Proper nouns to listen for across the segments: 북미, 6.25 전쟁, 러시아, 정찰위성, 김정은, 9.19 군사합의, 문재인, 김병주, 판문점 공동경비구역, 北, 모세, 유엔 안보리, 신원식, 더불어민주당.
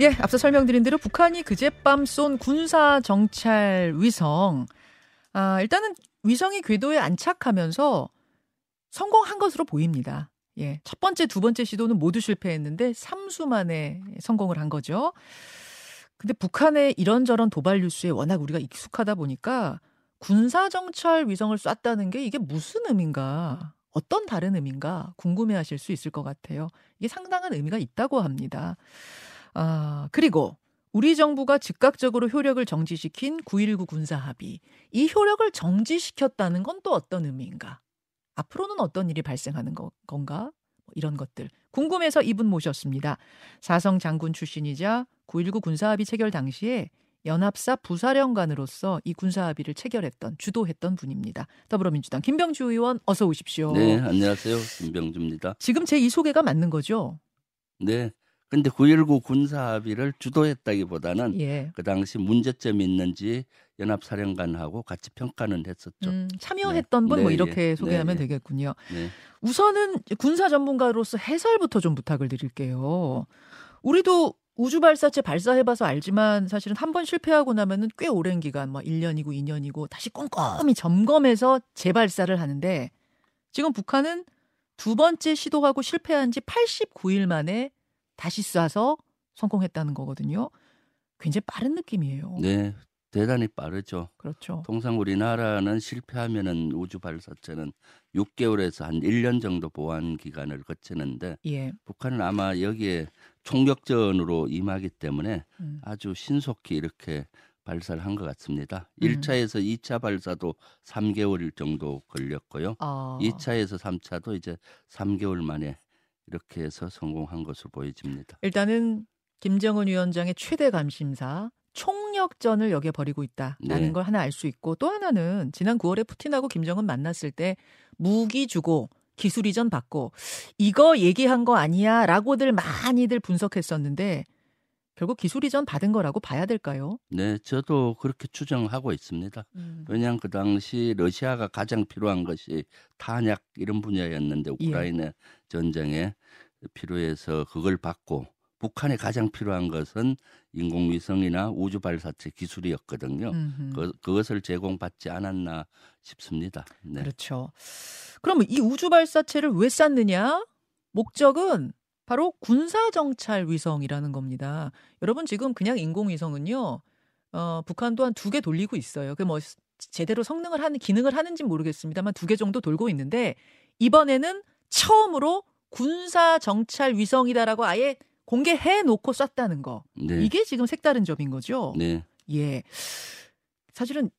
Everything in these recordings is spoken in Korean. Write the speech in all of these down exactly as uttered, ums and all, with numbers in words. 예, 앞서 설명드린 대로 북한이 그젯밤 쏜 군사 정찰 위성. 아, 일단은 위성이 궤도에 안착하면서 성공한 것으로 보입니다. 예, 첫 번째, 두 번째 시도는 모두 실패했는데 삼 수 만에 성공을 한 거죠. 근데 북한의 이런저런 도발 뉴스에 워낙 우리가 익숙하다 보니까 군사정찰 위성을 쐈다는 게 이게 무슨 의미인가, 어떤 다른 의미인가 궁금해하실 수 있을 것 같아요. 이게 상당한 의미가 있다고 합니다. 아, 그리고 우리 정부가 즉각적으로 효력을 정지시킨 구일구 군사합의, 이 효력을 정지시켰다는 건 또 어떤 의미인가, 앞으로는 어떤 일이 발생하는 거, 건가, 이런 것들 궁금해서 이분 모셨습니다. 사성 장군 출신이자 구일구 군사합의 체결 당시에 연합사 부사령관으로서 이 군사합의를 체결했던, 주도했던 분입니다. 더불어민주당 김병주 의원, 어서 오십시오. 네, 안녕하세요. 김병주입니다. 지금 제 이 소개가 맞는 거죠? 네. 근데 구일구 군사합의를 주도했다기보다는 예. 그 당시 문제점이 있는지 연합사령관하고 같이 평가는 했었죠. 음, 참여했던 네. 분, 뭐 네, 이렇게 예. 소개하면 네, 되겠군요. 네. 우선은 군사 전문가로서 해설부터 좀 부탁을 드릴게요. 우리도 우주발사체 발사해봐서 알지만 사실은 한 번 실패하고 나면은 꽤 오랜 기간, 뭐 일 년이고 이 년이고 다시 꼼꼼히 점검해서 재발사를 하는데, 지금 북한은 두 번째 시도하고 실패한 지 팔십구 일 만에 다시 쏴서 성공했다는 거거든요. 굉장히 빠른 느낌이에요. 네, 대단히 빠르죠. 그렇죠. 통상 우리나라는 실패하면은 우주 발사체는 육 개월에서 한 일 년 정도 보완 기간을 거치는데 예. 북한은 아마 여기에 총격전으로 임하기 때문에 음. 아주 신속히 이렇게 발사를 한 것 같습니다. 음. 일 차에서 이 차 발사도 삼 개월 정도 걸렸고요. 아. 이 차에서 삼 차도 이제 삼 개월 만에 이렇게 해서 성공한 것으로 보여집니다. 일단은 김정은 위원장의 최대 감심사, 총력전을 여기에 벌이고 있다라는 네. 걸 하나 알 수 있고, 또 하나는 지난 구월에 푸틴하고 김정은 만났을 때 무기 주고 기술 이전 받고 이거 얘기한 거 아니야 라고들 많이들 분석했었는데 결국 기술 이전 받은 거라고 봐야 될까요? 네, 저도 그렇게 추정하고 있습니다. 음. 왜냐하면 그 당시 러시아가 가장 필요한 것이 탄약 이런 분야였는데 우크라이나 예. 전쟁에 필요해서 그걸 받고, 북한에 가장 필요한 것은 인공위성이나 우주발사체 기술이었거든요. 그, 그것을 제공받지 않았나 싶습니다. 네. 그렇죠. 그럼 이 우주발사체를 왜 쐈느냐? 목적은 바로 군사정찰 위성이라는 겁니다. 여러분 지금 그냥 인공위성은요. 어, 북한도 한 두 개 돌리고 있어요. 그 뭐 제대로 성능을 하는, 기능을 하는지는 모르겠습니다만 두 개 정도 돌고 있는데, 이번에는 처음으로 군사정찰 위성이다라고 아예 공개해 놓고 쐈다는 거. 네. 이게 지금 색다른 점인 거죠. 네. 예. 사실은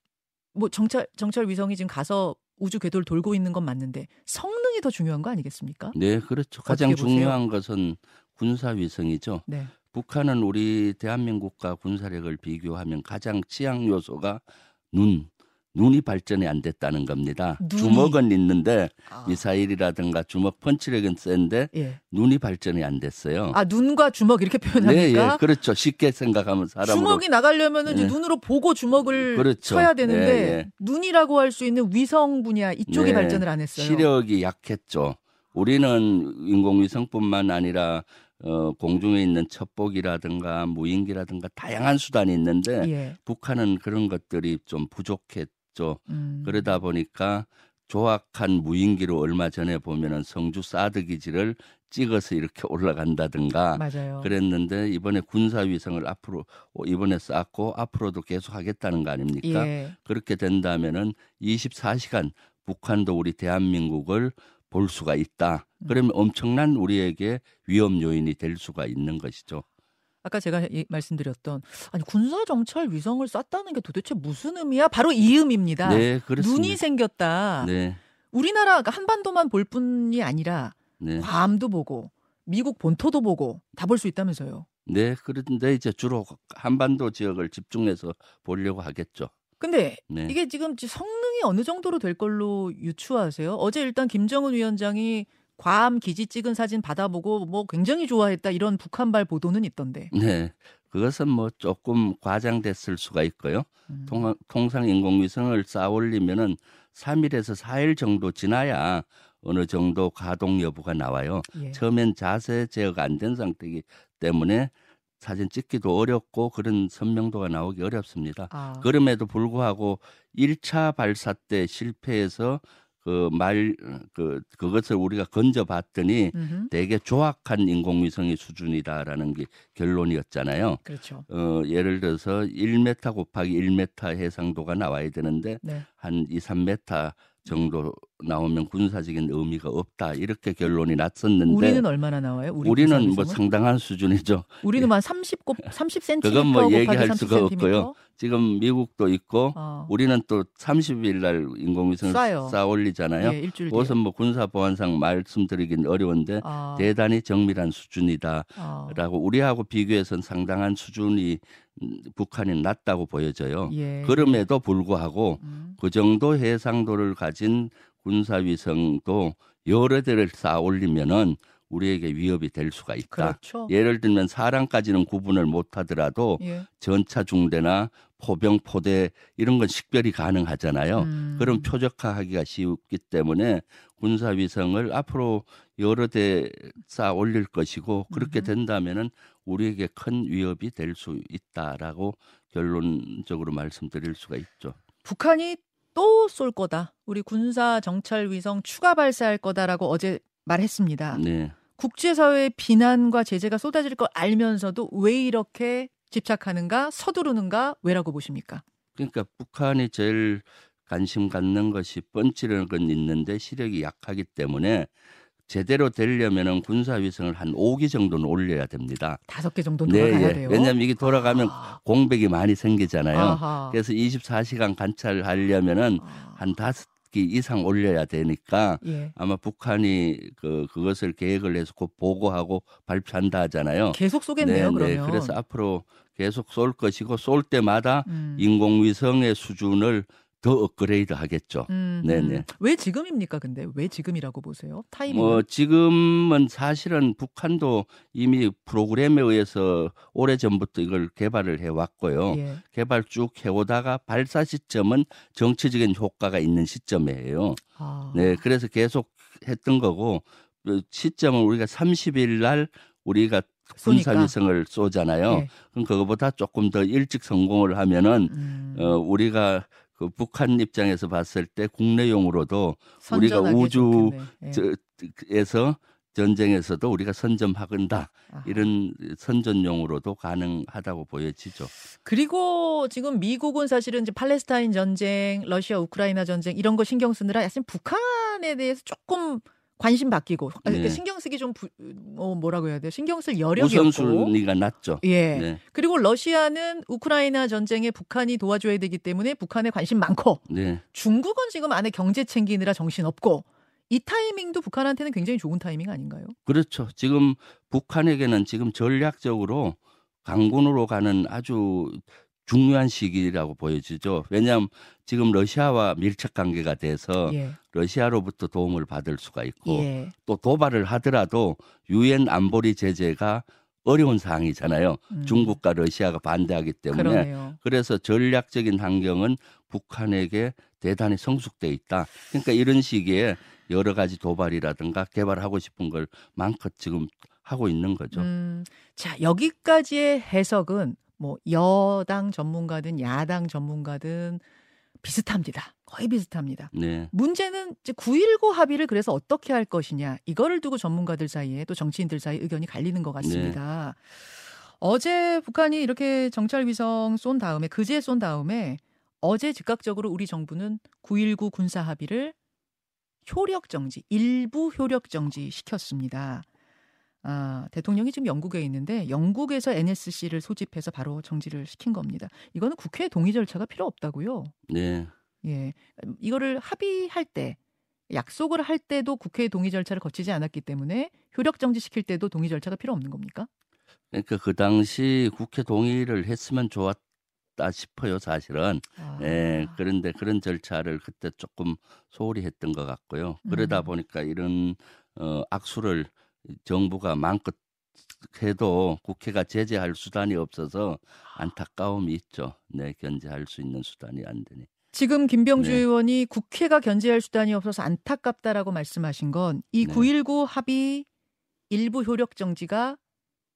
뭐 정찰 정찰 위성이 지금 가서 우주 궤도를 돌고 있는 건 맞는데 성능이 더 중요한 거 아니겠습니까? 네, 그렇죠. 가장 중요한 것은 군사 위성이죠. 네. 북한은 우리 대한민국과 군사력을 비교하면 가장 취약 요소가 눈. 눈이 발전이 안 됐다는 겁니다. 눈이. 주먹은 있는데 아. 미사일이라든가 주먹 펀치력은 센데 예. 눈이 발전이 안 됐어요. 아, 눈과 주먹 이렇게 표현합니까? 네, 예. 그렇죠. 쉽게 생각하면 사람으로. 주먹이 나가려면 예. 이제 눈으로 보고 주먹을 그렇죠. 쳐야 되는데 예, 예. 눈이라고 할 수 있는 위성 분야 이쪽이 예. 발전을 안 했어요. 시력이 약했죠. 우리는 인공위성뿐만 아니라 어, 공중에 있는 첩보기라든가 무인기라든가 다양한 수단이 있는데 예. 북한은 그런 것들이 좀 부족했죠. 음. 그러다 보니까 조악한 무인기로 얼마 전에 보면은 성주 사드 기지를 찍어서 이렇게 올라간다든가 맞아요. 그랬는데 이번에 군사위성을 앞으로 이번에 쌓고 앞으로도 계속 하겠다는 거 아닙니까? 예. 그렇게 된다면은 이십사 시간 북한도 우리 대한민국을 볼 수가 있다. 그러면 엄청난 우리에게 위험 요인이 될 수가 있는 것이죠. 아까 제가 말씀드렸던, 아니 군사정찰 위성을 쐈다는 게 도대체 무슨 의미야? 바로 이 의미입니다. 네, 그렇습니다. 눈이 생겼다. 네. 우리나라 한반도만 볼 뿐이 아니라 네. 괌도 보고 미국 본토도 보고 다 볼 수 있다면서요. 네, 그런데 이제 주로 한반도 지역을 집중해서 보려고 하겠죠. 근데 네. 이게 지금 성능이 어느 정도로 될 걸로 유추하세요? 어제 일단 김정은 위원장이 괌 기지 찍은 사진 받아보고 뭐 굉장히 좋아했다 이런 북한발 보도는 있던데. 네. 그것은 뭐 조금 과장됐을 수가 있고요. 음. 통, 통상 인공위성을 쌓아올리면은 삼 일에서 사 일 정도 지나야 어느 정도 가동 여부가 나와요. 예. 처음엔 자세 제어가 안 된 상태이기 때문에 사진 찍기도 어렵고 그런 선명도가 나오기 어렵습니다. 아. 그럼에도 불구하고 일 차 발사 때 실패해서 그 말, 그, 그것을 우리가 건져봤더니 음흠. 되게 조악한 인공위성의 수준이다라는 게 결론이었잖아요. 그렇죠. 어, 예를 들어서 일 미터 곱하기 일 미터 해상도가 나와야 되는데 네. 한 이, 삼 미터 정도 나오면 군사적인 의미가 없다 이렇게 결론이 났었는데 우리는 얼마나 나와요? 우리 우리는 군사위성은? 뭐 상당한 수준이죠. 우리는 예. 한 삼십 곱 삼십 센티미터 그건 뭐 얘기할 수가 없고요. 지금 미국도 있고 아. 우리는 또 삼십 일 날 인공위성을 쏴 올리잖아요. 예, 그것은 뭐 군사보안상 말씀드리긴 어려운데 아. 대단히 정밀한 수준이다라고 아. 우리하고 비교해서는 상당한 수준이 북한이 낮다고 보여져요. 예. 그럼에도 불구하고 음. 그 정도 해상도를 가진 군사위성도 여러 대를 쌓아올리면은 우리에게 위협이 될 수가 있다. 그렇죠. 예를 들면 사람까지는 구분을 못하더라도 예. 전차 중대나 포병 포대 이런 건 식별이 가능하잖아요. 음. 그럼 표적화하기가 쉽기 때문에 군사위성을 앞으로 여러 대 쌓아올릴 것이고 그렇게 된다면은 우리에게 큰 위협이 될 수 있다라고 결론적으로 말씀드릴 수가 있죠. 북한이 또 쏠 거다. 우리 군사 정찰 위성 추가 발사할 거다라고 어제 말했습니다. 네. 국제사회의 비난과 제재가 쏟아질 걸 알면서도 왜 이렇게 집착하는가, 서두르는가, 왜라고 보십니까? 그러니까 북한이 제일 관심 갖는 것이 펀치라는 건 있는데 시력이 약하기 때문에 제대로 되려면 군사위성을 한 오 기 정도는 올려야 됩니다. 다섯 개 정도 돌아가야 네, 예. 돼요? 왜냐하면 이게 돌아가면 아. 공백이 많이 생기잖아요. 아하. 그래서 이십사 시간 관찰하려면 아. 한 다섯 개 이상 올려야 되니까 예. 아마 북한이 그, 그것을 계획을 해서 곧 보고하고 발표한다 하잖아요. 계속 쏘겠네요. 네, 그러면. 네, 그래서 앞으로 계속 쏠 것이고 쏠 때마다 음. 인공위성의 수준을 더 업그레이드 하겠죠. 음, 네네. 왜 지금입니까? 근데 왜 지금이라고 보세요? 타이밍은? 뭐 지금은 사실은 북한도 이미 프로그램에 의해서 오래전부터 이걸 개발을 해왔고요. 예. 개발 쭉 해오다가 발사 시점은 정치적인 효과가 있는 시점이에요. 아. 네, 그래서 계속 했던 거고 시점은 우리가 삼십 일 날 우리가 군사위성을 쏘잖아요. 예. 그럼 그거보다 조금 더 일찍 성공을 하면은 음. 어, 우리가 그 북한 입장에서 봤을 때 국내용으로도 우리가 우주에서 전쟁에서도 우리가 선점하건다 이런 선전용으로도 가능하다고 보여지죠. 그리고 지금 미국은 사실은 이제 팔레스타인 전쟁, 러시아 우크라이나 전쟁 이런 거 신경 쓰느라 사실 북한에 대해서 조금 관심 바뀌고 네. 신경 쓰기 좀 부, 어, 뭐라고 해야 돼요? 신경 쓸 여력이 없고 우선순위가 낮죠. 예. 네. 그리고 러시아는 우크라이나 전쟁에 북한이 도와줘야 되기 때문에 북한에 관심 많고 네. 중국은 지금 안에 경제 챙기느라 정신 없고 이 타이밍도 북한한테는 굉장히 좋은 타이밍 아닌가요? 그렇죠. 지금 북한에게는 지금 전략적으로 강군으로 가는 아주 중요한 시기라고 보여지죠. 왜냐하면 지금 러시아와 밀착 관계가 돼서 예. 러시아로부터 도움을 받을 수가 있고 예. 또 도발을 하더라도 유엔 안보리 제재가 어려운 사항이잖아요. 음. 중국과 러시아가 반대하기 때문에. 그러네요. 그래서 전략적인 환경은 북한에게 대단히 성숙돼 있다. 그러니까 이런 시기에 여러 가지 도발이라든가 개발하고 싶은 걸 마음껏 지금 하고 있는 거죠. 음. 자, 여기까지의 해석은 뭐 여당 전문가든 야당 전문가든 비슷합니다. 거의 비슷합니다. 네. 문제는 이제 구일구 합의를 그래서 어떻게 할 것이냐. 이거를 두고 전문가들 사이에 또 정치인들 사이 의견이 갈리는 것 같습니다. 네. 어제 북한이 이렇게 정찰위성 쏜 다음에 그제 쏜 다음에 어제 즉각적으로 우리 정부는 구일구 군사 합의를 효력정지, 일부 효력정지 시켰습니다. 아, 대통령이 지금 영국에 있는데 영국에서 엔에스씨를 소집해서 바로 정지를 시킨 겁니다. 이거는 국회 동의 절차가 필요 없다고요. 네. 예, 이거를 합의할 때 약속을 할 때도 국회 동의 절차를 거치지 않았기 때문에 효력 정지 시킬 때도 동의 절차가 필요 없는 겁니까? 그러니까 그 당시 국회 동의를 했으면 좋았다 싶어요, 사실은. 아. 예, 그런데 그런 절차를 그때 조금 소홀히 했던 것 같고요. 그러다 음. 보니까 이런 어, 악수를 정부가 마음껏 해도 국회가 제재할 수단이 없어서 안타까움이 있죠. 네, 견제할 수 있는 수단이 안 되니. 지금 김병주 네. 의원이 국회가 견제할 수단이 없어서 안타깝다라고 말씀하신 건 이 구일구 네. 합의 일부 효력 정지가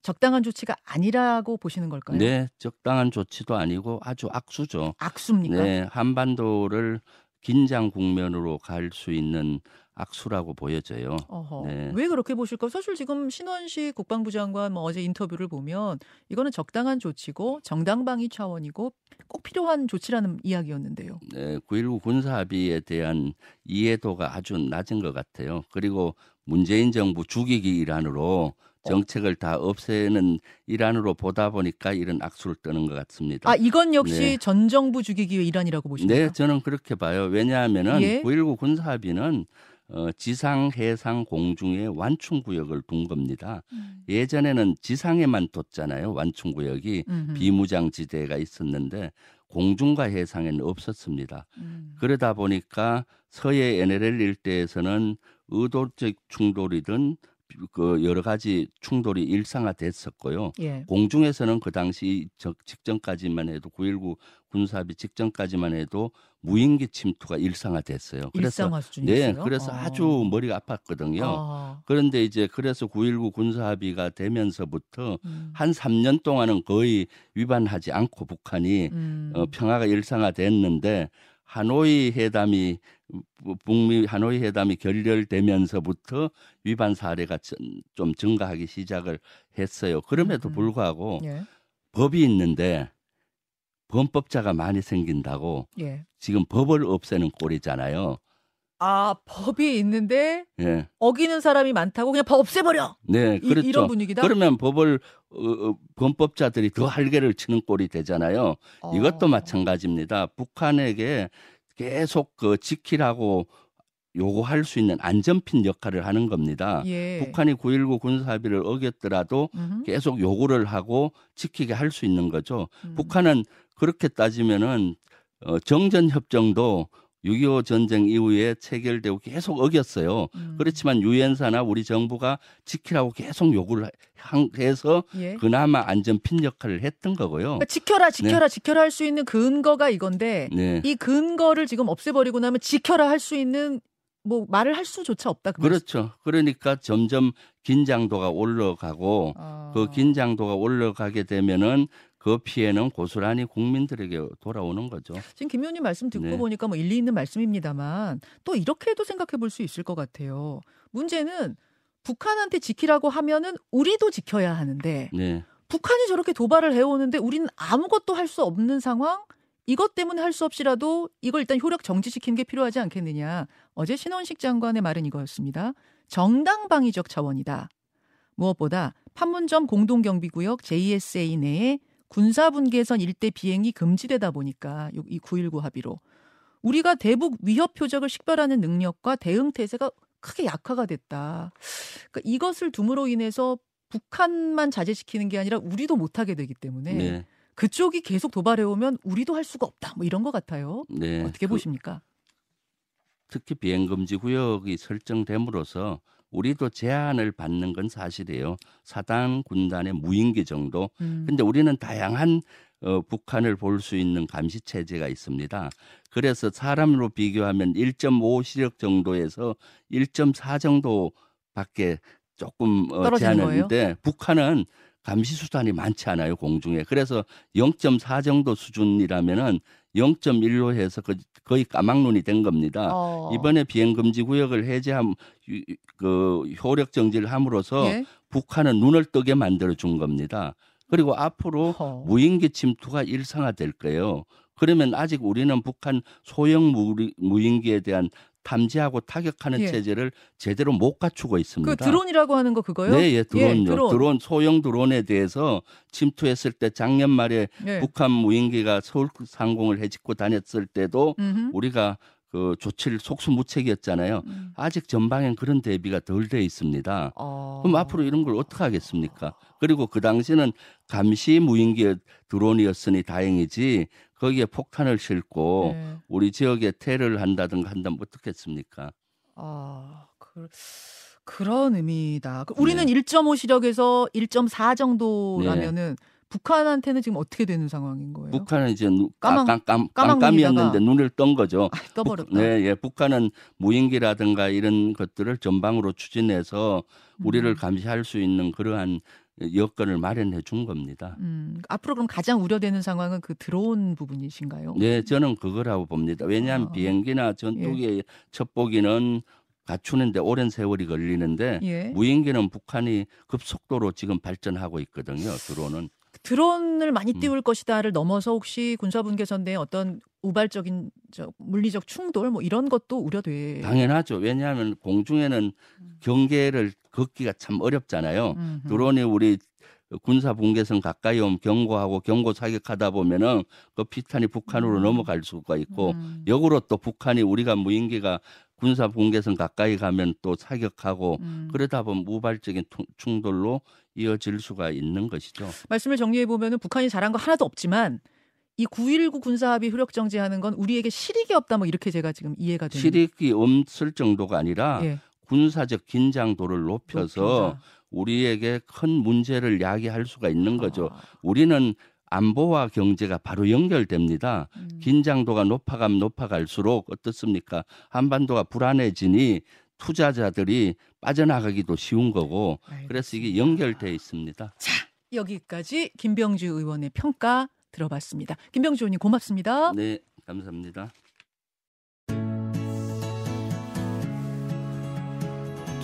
적당한 조치가 아니라고 보시는 걸까요? 네, 적당한 조치도 아니고 아주 악수죠. 악수입니까? 네, 한반도를 긴장 국면으로 갈 수 있는 악수라고 보여져요. 네. 왜 그렇게 보실까요? 사실 지금 신원식 국방부 장관 뭐 어제 인터뷰를 보면 이거는 적당한 조치고 정당방위 차원이고 꼭 필요한 조치라는 이야기였는데요. 네, 구일구 군사합의에 대한 이해도가 아주 낮은 것 같아요. 그리고 문재인 정부 죽이기 일환으로 정책을 다 없애는 일환으로 보다 보니까 이런 악수를 뜨는 것 같습니다. 아, 이건 역시 네. 전 정부 죽이기의 일환이라고 보십니까? 네, 저는 그렇게 봐요. 왜냐하면은 예. 구일구 군사합의는 어, 지상, 해상, 공중에 완충구역을 둔 겁니다. 음. 예전에는 지상에만 뒀잖아요. 완충구역이 음흠. 비무장지대가 있었는데 공중과 해상에는 없었습니다. 음. 그러다 보니까 서해 엔엘엘 일대에서는 의도적 충돌이든 그 여러 가지 충돌이 일상화됐었고요. 예. 공중에서는 그 당시 직전까지만 해도 구일구 군사합의 직전까지만 해도 무인기 침투가 일상화됐어요. 그래서, 일상화 수준이었어요? 네, 그래서 아. 아주 머리가 아팠거든요. 아. 그런데 이제 그래서 구일구 군사합의가 되면서부터 음. 한 삼 년 동안은 거의 위반하지 않고 북한이 음. 어, 평화가 일상화됐는데 하노이 회담이 북미 하노이 회담이 결렬되면서부터 위반 사례가 좀 증가하기 시작을 했어요. 그럼에도 불구하고 음. 예. 법이 있는데 범법자가 많이 생긴다고 예. 지금 법을 없애는 꼴이잖아요. 아, 법이 있는데 예. 어기는 사람이 많다고 그냥 법 없애버려. 네, 그렇죠. 이, 이런 분위기다. 그러면 법을 어, 범법자들이 더 할개를 치는 꼴이 되잖아요. 어. 이것도 마찬가지입니다. 북한에게 계속 그 지키라고 요구할 수 있는 안전핀 역할을 하는 겁니다. 예. 북한이 구일구 군사합의를 어겼더라도 음흠. 계속 요구를 하고 지키게 할 수 있는 거죠. 음. 북한은 그렇게 따지면은 어, 정전협정도 육이오 전쟁 이후에 체결되고 계속 어겼어요. 음. 그렇지만 유엔사나 우리 정부가 지키라고 계속 요구를 해서 예. 그나마 안전핀 역할을 했던 거고요. 그러니까 지켜라, 지켜라, 네. 지켜라 할 수 있는 근거가 이건데 네. 이 근거를 지금 없애버리고 나면 지켜라 할 수 있는 뭐 말을 할 수조차 없다. 그 그렇죠. 말씀. 그러니까 점점 긴장도가 올라가고 아. 그 긴장도가 올라가게 되면은 그 피해는 고스란히 국민들에게 돌아오는 거죠. 지금 김 의원님 말씀 듣고 네. 보니까 뭐 일리 있는 말씀입니다만 또 이렇게도 생각해 볼 수 있을 것 같아요. 문제는 북한한테 지키라고 하면은 우리도 지켜야 하는데 네. 북한이 저렇게 도발을 해오는데 우리는 아무것도 할 수 없는 상황? 이것 때문에 할 수 없이라도 이걸 일단 효력 정지시키는 게 필요하지 않겠느냐. 어제 신원식 장관의 말은 이거였습니다. 정당방위적 차원이다. 무엇보다 판문점 공동경비구역 제이에스에이 내에 군사분계선 일대 비행이 금지되다 보니까 이 구일구 합의로 우리가 대북 위협 표적을 식별하는 능력과 대응 태세가 크게 약화가 됐다. 그러니까 이것을 둠으로 인해서 북한만 자제시키는 게 아니라 우리도 못하게 되기 때문에 네. 그쪽이 계속 도발해오면 우리도 할 수가 없다. 뭐 이런 것 같아요. 네. 어떻게 그, 보십니까? 특히 비행금지 구역이 설정됨으로써 우리도 제한을 받는 건 사실이에요. 사단 군단의 무인기 정도. 그런데 음. 우리는 다양한 어, 북한을 볼 수 있는 감시 체제가 있습니다. 그래서 사람으로 비교하면 일점오 시력 정도에서 일점사 정도밖에 조금 어, 제한인데 북한은 감시 수단이 많지 않아요, 공중에. 그래서 영점사 정도 수준이라면은 영점일로 해서 거의 까막눈이 된 겁니다. 어. 이번에 비행금지 구역을 해제함, 그 효력 정지를 함으로써 예? 북한은 눈을 뜨게 만들어준 겁니다. 그리고 앞으로 어. 무인기 침투가 일상화될 거예요. 그러면 아직 우리는 북한 소형 무인기에 대한 탐지하고 타격하는 예. 체제를 제대로 못 갖추고 있습니다. 그 드론이라고 하는 거 그거요? 네, 예, 드론요. 예, 드론. 드론, 소형 드론에 대해서 침투했을 때 작년 말에 예. 북한 무인기가 서울 상공을 헤집고 다녔을 때도 음흠. 우리가 그 조치를 속수무책이었잖아요. 음. 아직 전방엔 그런 대비가 덜 돼 있습니다. 어... 그럼 앞으로 이런 걸 어떻게 하겠습니까? 그리고 그 당시는 감시 무인기 드론이었으니 다행이지 거기에 폭탄을 싣고 네. 우리 지역에 테러를 한다든가 한다면 어떻겠습니까? 아, 그, 그런 의미다. 우리는 네. 일점오 시력에서 일점사 정도라면은 네. 북한한테는 지금 어떻게 되는 상황인 거예요? 북한은 이제 까망, 깜, 깜, 깜, 깜깜이었는데 눈을 뜬 거죠. 아, 떠버렸다. 북, 네, 예, 북한은 무인기라든가 이런 것들을 전방으로 추진해서 우리를 감시할 수 있는 그러한 여건을 마련해 준 겁니다. 음, 앞으로 그럼 가장 우려되는 상황은 그 드론 부분이신가요? 네, 저는 그거라고 봅니다. 왜냐하면 아, 비행기나 전투기의 예. 첩보기는 갖추는데 오랜 세월이 걸리는데 예. 무인기는 북한이 급속도로 지금 발전하고 있거든요. 드론은. 드론을 많이 띄울 음. 것이다를 넘어서 혹시 군사분계선 내에 어떤 우발적인 저 물리적 충돌 뭐 이런 것도 우려돼. 당연하죠. 왜냐하면 공중에는 경계를 걷기가 참 어렵잖아요. 음흠. 드론이 우리 군사분계선 가까이 오면 경고하고 경고 사격하다 보면은 그 피탄이 북한으로 넘어갈 수가 있고 음. 역으로 또 북한이 우리가 무인기가 군사분계선 가까이 가면 또 사격하고 음. 그러다 보면 우발적인 충돌로 이어질 수가 있는 것이죠. 말씀을 정리해보면 북한이 잘한 거 하나도 없지만 이 구일구 군사합의 효력 정지하는 건 우리에게 실익이 없다 뭐 이렇게 제가 지금 이해가 되는. 실익이 없을 정도가 아니라 예. 군사적 긴장도를 높여서 높여서. 우리에게 큰 문제를 야기할 수가 있는 거죠. 아. 우리는 안보와 경제가 바로 연결됩니다. 음. 긴장도가 높아가면 높아갈수록 어떻습니까? 한반도가 불안해지니 투자자들이 빠져나가기도 쉬운 거고 알겠습니다. 그래서 이게 연결돼 있습니다. 자, 여기까지 김병주 의원의 평가 들어봤습니다. 김병주 의원님 고맙습니다. 네, 감사합니다.